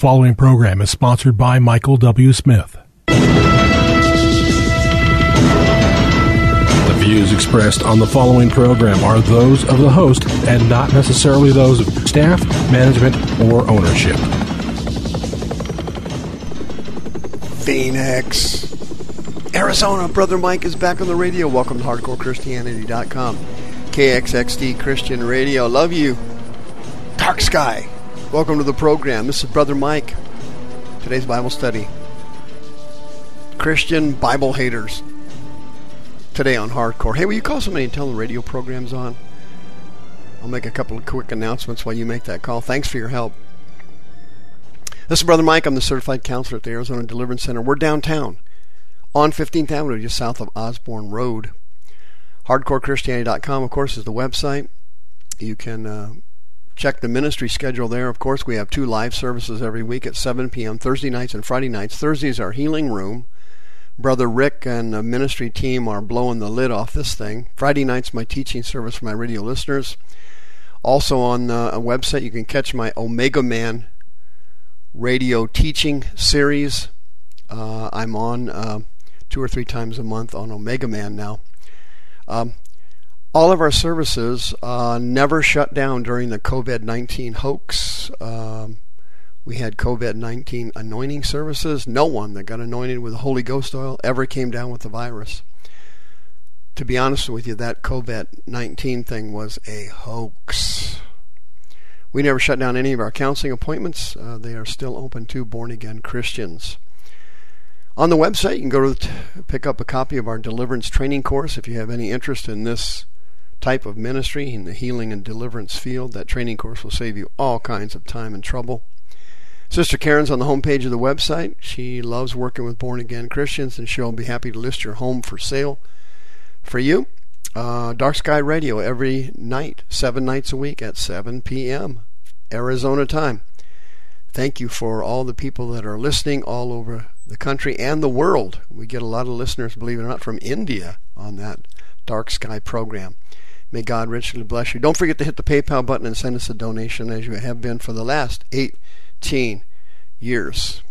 following program is sponsored by Michael W. Smith. The views expressed on the following program are those of the host and not necessarily those of staff, management, or ownership. Phoenix, Arizona. Brother Mike is back on the radio. Welcome to HardcoreChristianity.com. KXXD Christian Radio. Love you. Dark Sky. Welcome to the program. This is Brother Mike. Today's Bible study. Christian Bible haters. Today on Hardcore. Hey, will you call somebody and tell them the radio program's on? I'll make a couple of quick announcements while you make that call. Thanks for your help. This is Brother Mike. I'm the certified counselor at the Arizona Deliverance Center. We're downtown on 15th Avenue, just south of Osborne Road. HardcoreChristianity.com, of course, is the website. You can check the ministry schedule there. Of course, we have two live services every week at 7 p.m. Thursday nights and Friday nights. Thursdays are Healing Room. Brother Rick and the ministry team are blowing the lid off this thing. Friday night's my teaching service for my radio listeners. Also on a website, you can catch my Omega Man radio teaching series. I'm on two or three times a month on Omega Man now. All of our services never shut down during the COVID-19 hoax. We had COVID-19 anointing services. No one that got anointed with the Holy Ghost oil ever came down with the virus. To be honest with you, that COVID-19 thing was a hoax. We never shut down any of our counseling appointments. They are still open to born-again Christians. On the website, you can go to pick up a copy of our deliverance training course if you have any interest in this type of ministry in the healing and deliverance field. That training course will save you all kinds of time and trouble. Sister Karen's on the homepage of the website. She loves working with born-again Christians, and she'll be happy to list your home for sale for you. Dark Sky Radio every night, 7 nights a week at 7 p.m. Arizona time. Thank you for all the people that are listening all over the country and the world. We get a lot of listeners, believe it or not, from India on that Dark Sky program. May God richly bless you. Don't forget to hit the PayPal button and send us a donation as you have been for the last 18 years.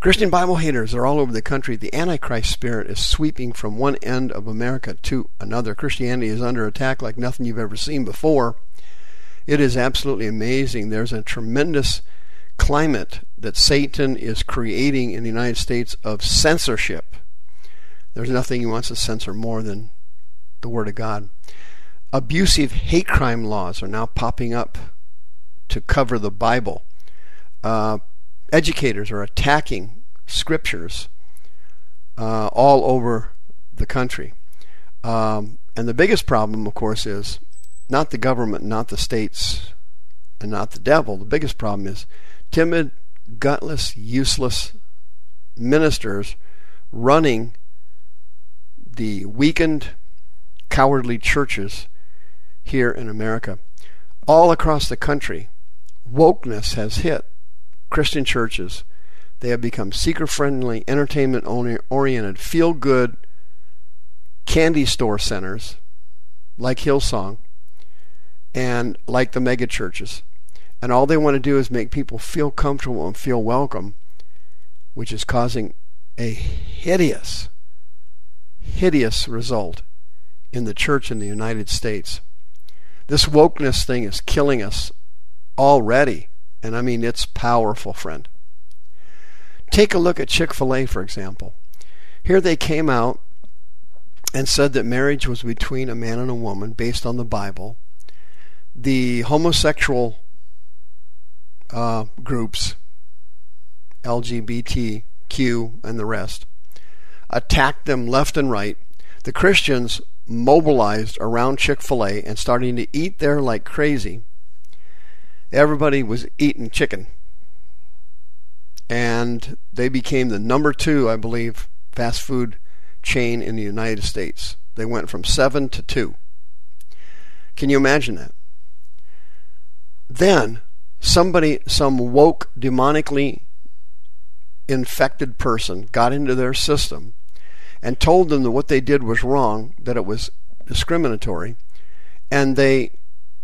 Christian Bible haters are all over the country. The Antichrist spirit is sweeping from one end of America to another. Christianity is under attack like nothing you've ever seen before. It is absolutely amazing. There's a tremendous climate that Satan is creating in the United States of censorship. There's nothing he wants to censor more than the Word of God. Abusive hate crime laws are now popping up to cover the Bible. Educators are attacking scriptures all over the country. And the biggest problem, of course, is not the government, not the states, and not the devil. The biggest problem is timid, gutless, useless ministers running the weakened, cowardly churches here in America. All across the country, wokeness has hit Christian churches. They have become seeker-friendly, entertainment-oriented, feel-good candy store centers like Hillsong and like the mega churches. And all they want to do is make people feel comfortable and feel welcome, which is causing a hideous, hideous result in the church in the United States. This wokeness thing is killing us already, and I mean it's powerful, friend. Take a look at Chick-fil-A, for example. Here they came out and said that marriage was between a man and a woman based on the Bible. The homosexual groups, LGBTQ and the rest, attacked them left and right. The Christians mobilized around Chick-fil-A and starting to eat there like crazy. Everybody was eating chicken. And they became the number 2, I believe, fast food chain in the United States. They went from 7 to 2. Can you imagine that? Then some woke, demonically infected person got into their system and told them that what they did was wrong, that it was discriminatory, and they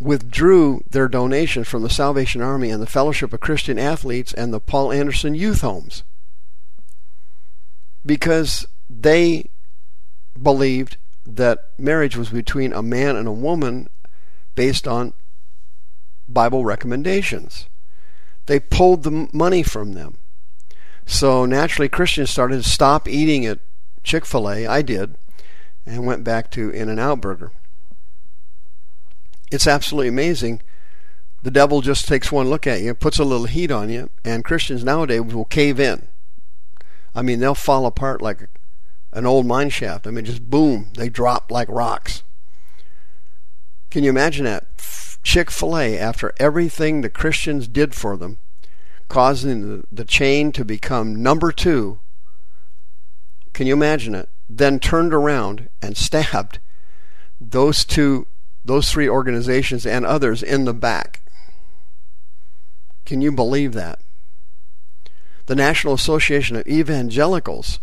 withdrew their donations from the Salvation Army and the Fellowship of Christian Athletes and the Paul Anderson Youth Homes, because they believed that marriage was between a man and a woman based on Bible recommendations. They pulled the money from them. So naturally, Christians started to stop eating at Chick-fil-A. I did, and went back to In-N-Out Burger. It's absolutely amazing. The devil just takes one look at you, puts a little heat on you, and Christians nowadays will cave in. I mean, they'll fall apart like an old mine shaft. I mean, just boom, they drop like rocks. Can you imagine that? Chick-fil-A, after everything the Christians did for them, causing the chain to become number 2, can you imagine it? Then turned around and stabbed those three organizations and others in the back. Can you believe that? The National Association of Evangelicals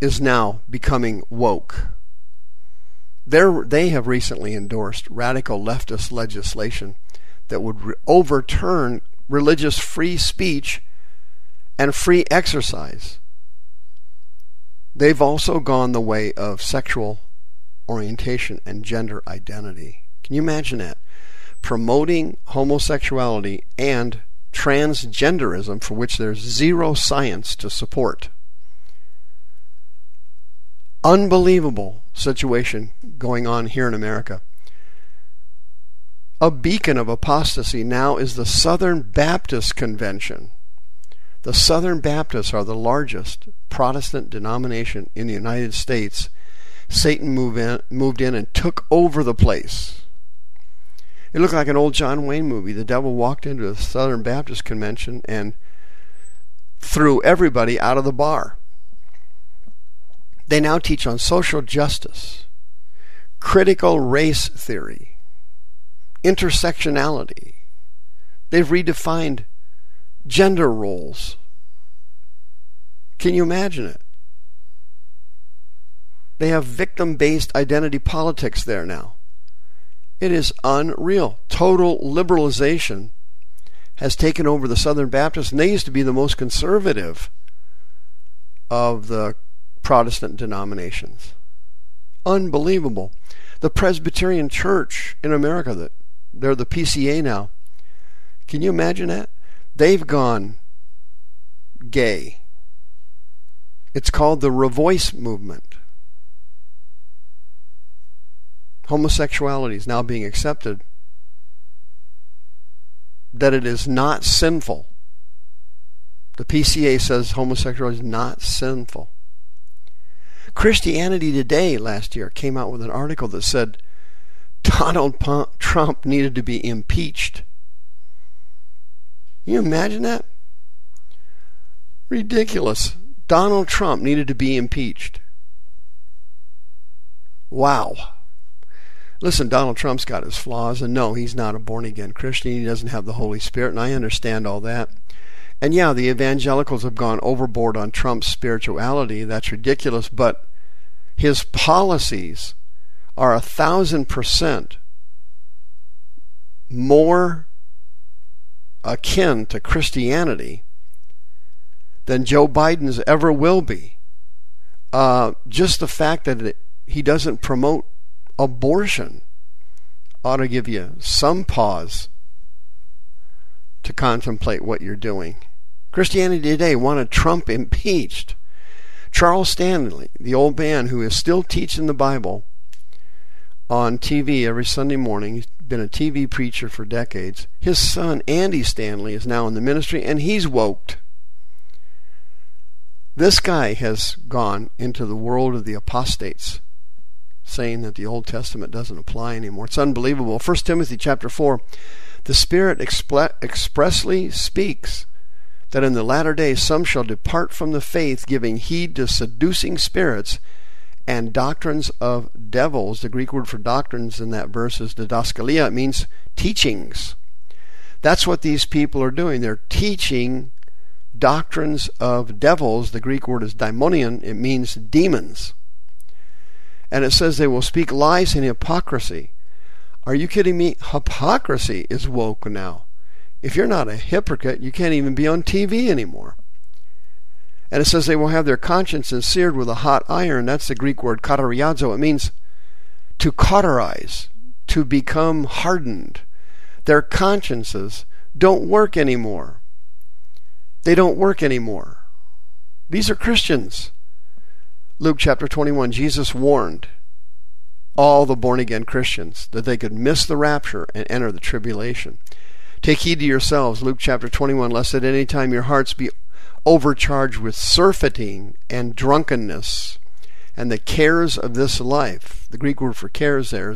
is now becoming woke. They have recently endorsed radical leftist legislation that would overturn religious free speech and free exercise. They've also gone the way of sexual orientation and gender identity. Can you imagine that? Promoting homosexuality and transgenderism, for which there's zero science to support. Unbelievable situation going on here in America. A beacon of apostasy now is the Southern Baptist Convention. The Southern Baptists are the largest Protestant denomination in the United States. Satan moved in and took over the place. It looked like an old John Wayne movie. The devil walked into the Southern Baptist Convention and threw everybody out of the bar. They now teach on social justice, critical race theory, intersectionality. They've redefined gender roles. Can you imagine it? They have victim-based identity politics there now. It is unreal. Total liberalization has taken over the Southern Baptists, and they used to be the most conservative of the Protestant denominations. Unbelievable. The Presbyterian Church in America, they're the PCA now. Can you imagine that? They've gone gay. It's called the Revoice Movement. Homosexuality is now being accepted, that it is not sinful. The PCA says homosexuality is not sinful. Christianity Today last year came out with an article that said Donald Trump needed to be impeached. Can you imagine that? Ridiculous. Donald Trump needed to be impeached. Wow. Listen, Donald Trump's got his flaws, and no, he's not a born-again Christian. He doesn't have the Holy Spirit, and I understand all that. And yeah, the evangelicals have gone overboard on Trump's spirituality. That's ridiculous. But his policies are 1,000% more akin to Christianity than Joe Biden's ever will be. Just the fact that he doesn't promote abortion ought to give you some pause to contemplate what you're doing. Christianity Today wanted Trump impeached. Charles Stanley, the old man who is still teaching the Bible on TV every Sunday morning, he's been a TV preacher for decades. His son, Andy Stanley, is now in the ministry, and he's woked. This guy has gone into the world of the apostates, saying that the Old Testament doesn't apply anymore. It's unbelievable. 1 Timothy chapter 4, the Spirit expressly speaks that in the latter days some shall depart from the faith, giving heed to seducing spirits and doctrines of devils. The Greek word for doctrines in that verse is didaskalia. It means teachings. That's what these people are doing. They're teaching doctrines of devils. The Greek word is daimonian. It means demons. And it says they will speak lies and hypocrisy. Are you kidding me? Hypocrisy is woke now. If you're not a hypocrite, you can't even be on TV anymore. And it says they will have their consciences seared with a hot iron. That's the Greek word katariazo. It means to cauterize, to become hardened. Their consciences don't work anymore. They don't work anymore. These are Christians. Luke chapter 21, Jesus warned all the born-again Christians that they could miss the rapture and enter the tribulation. Take heed to yourselves, Luke chapter 21, lest at any time your hearts be overcharged with surfeiting and drunkenness and the cares of this life. The Greek word for cares there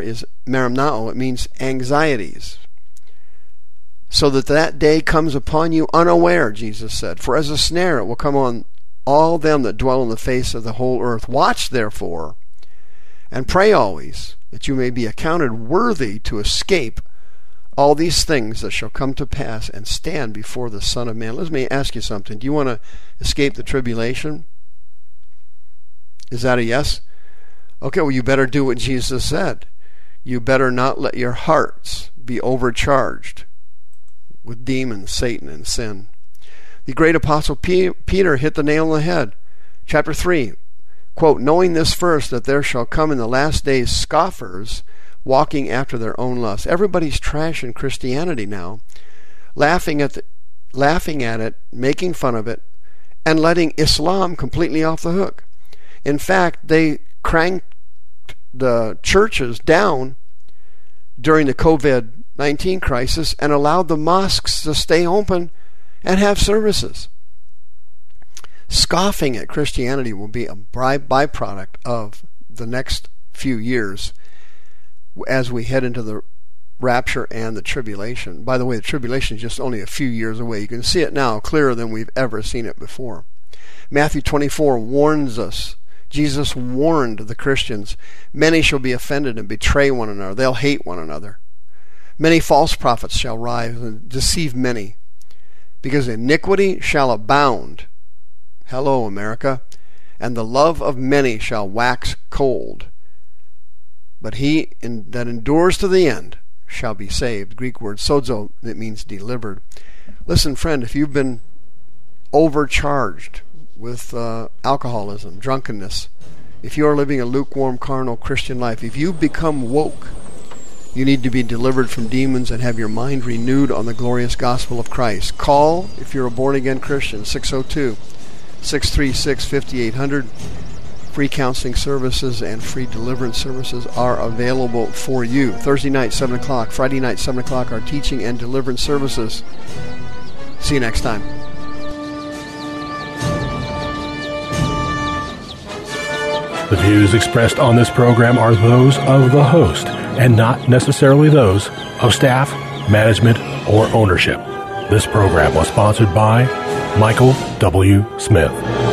is merimnao. It means anxieties. So that day comes upon you unaware, Jesus said. For as a snare it will come on all them that dwell on the face of the whole earth. Watch therefore, and pray always, that you may be accounted worthy to escape all these things that shall come to pass, and stand before the Son of Man. Let me ask you something. Do you want to escape the tribulation? Is that a yes? Okay, well, you better do what Jesus said. You better not let your hearts be overcharged with demons, Satan, and sin. The great apostle Peter hit the nail on the head. Chapter 3, quote, knowing this first, that there shall come in the last days scoffers, walking after their own lusts. Everybody's trashing Christianity now, laughing at it, making fun of it, and letting Islam completely off the hook. In fact, they cranked the churches down during the COVID-19 crisis and allowed the mosques to stay open and have services. Scoffing at Christianity will be a byproduct of the next few years as we head into the rapture and the tribulation. By the way, the tribulation is just only a few years away. You can see it now clearer than we've ever seen it before. Matthew 24 warns us. Jesus warned the Christians, many shall be offended and betray one another. They'll hate one another. Many false prophets shall rise and deceive many, because iniquity shall abound. Hello, America. And the love of many shall wax cold. But he that endures to the end shall be saved. Greek word sozo, that means delivered. Listen, friend, if you've been overcharged with alcoholism, drunkenness, if you're living a lukewarm, carnal Christian life, if you've become woke, you need to be delivered from demons and have your mind renewed on the glorious gospel of Christ. Call, if you're a born-again Christian, 602-636-5800. Free counseling services and free deliverance services are available for you. Thursday night, 7 o'clock. Friday night, 7 o'clock, our teaching and deliverance services. See you next time. The views expressed on this program are those of the host and not necessarily those of staff, management, or ownership. This program was sponsored by Michael W. Smith.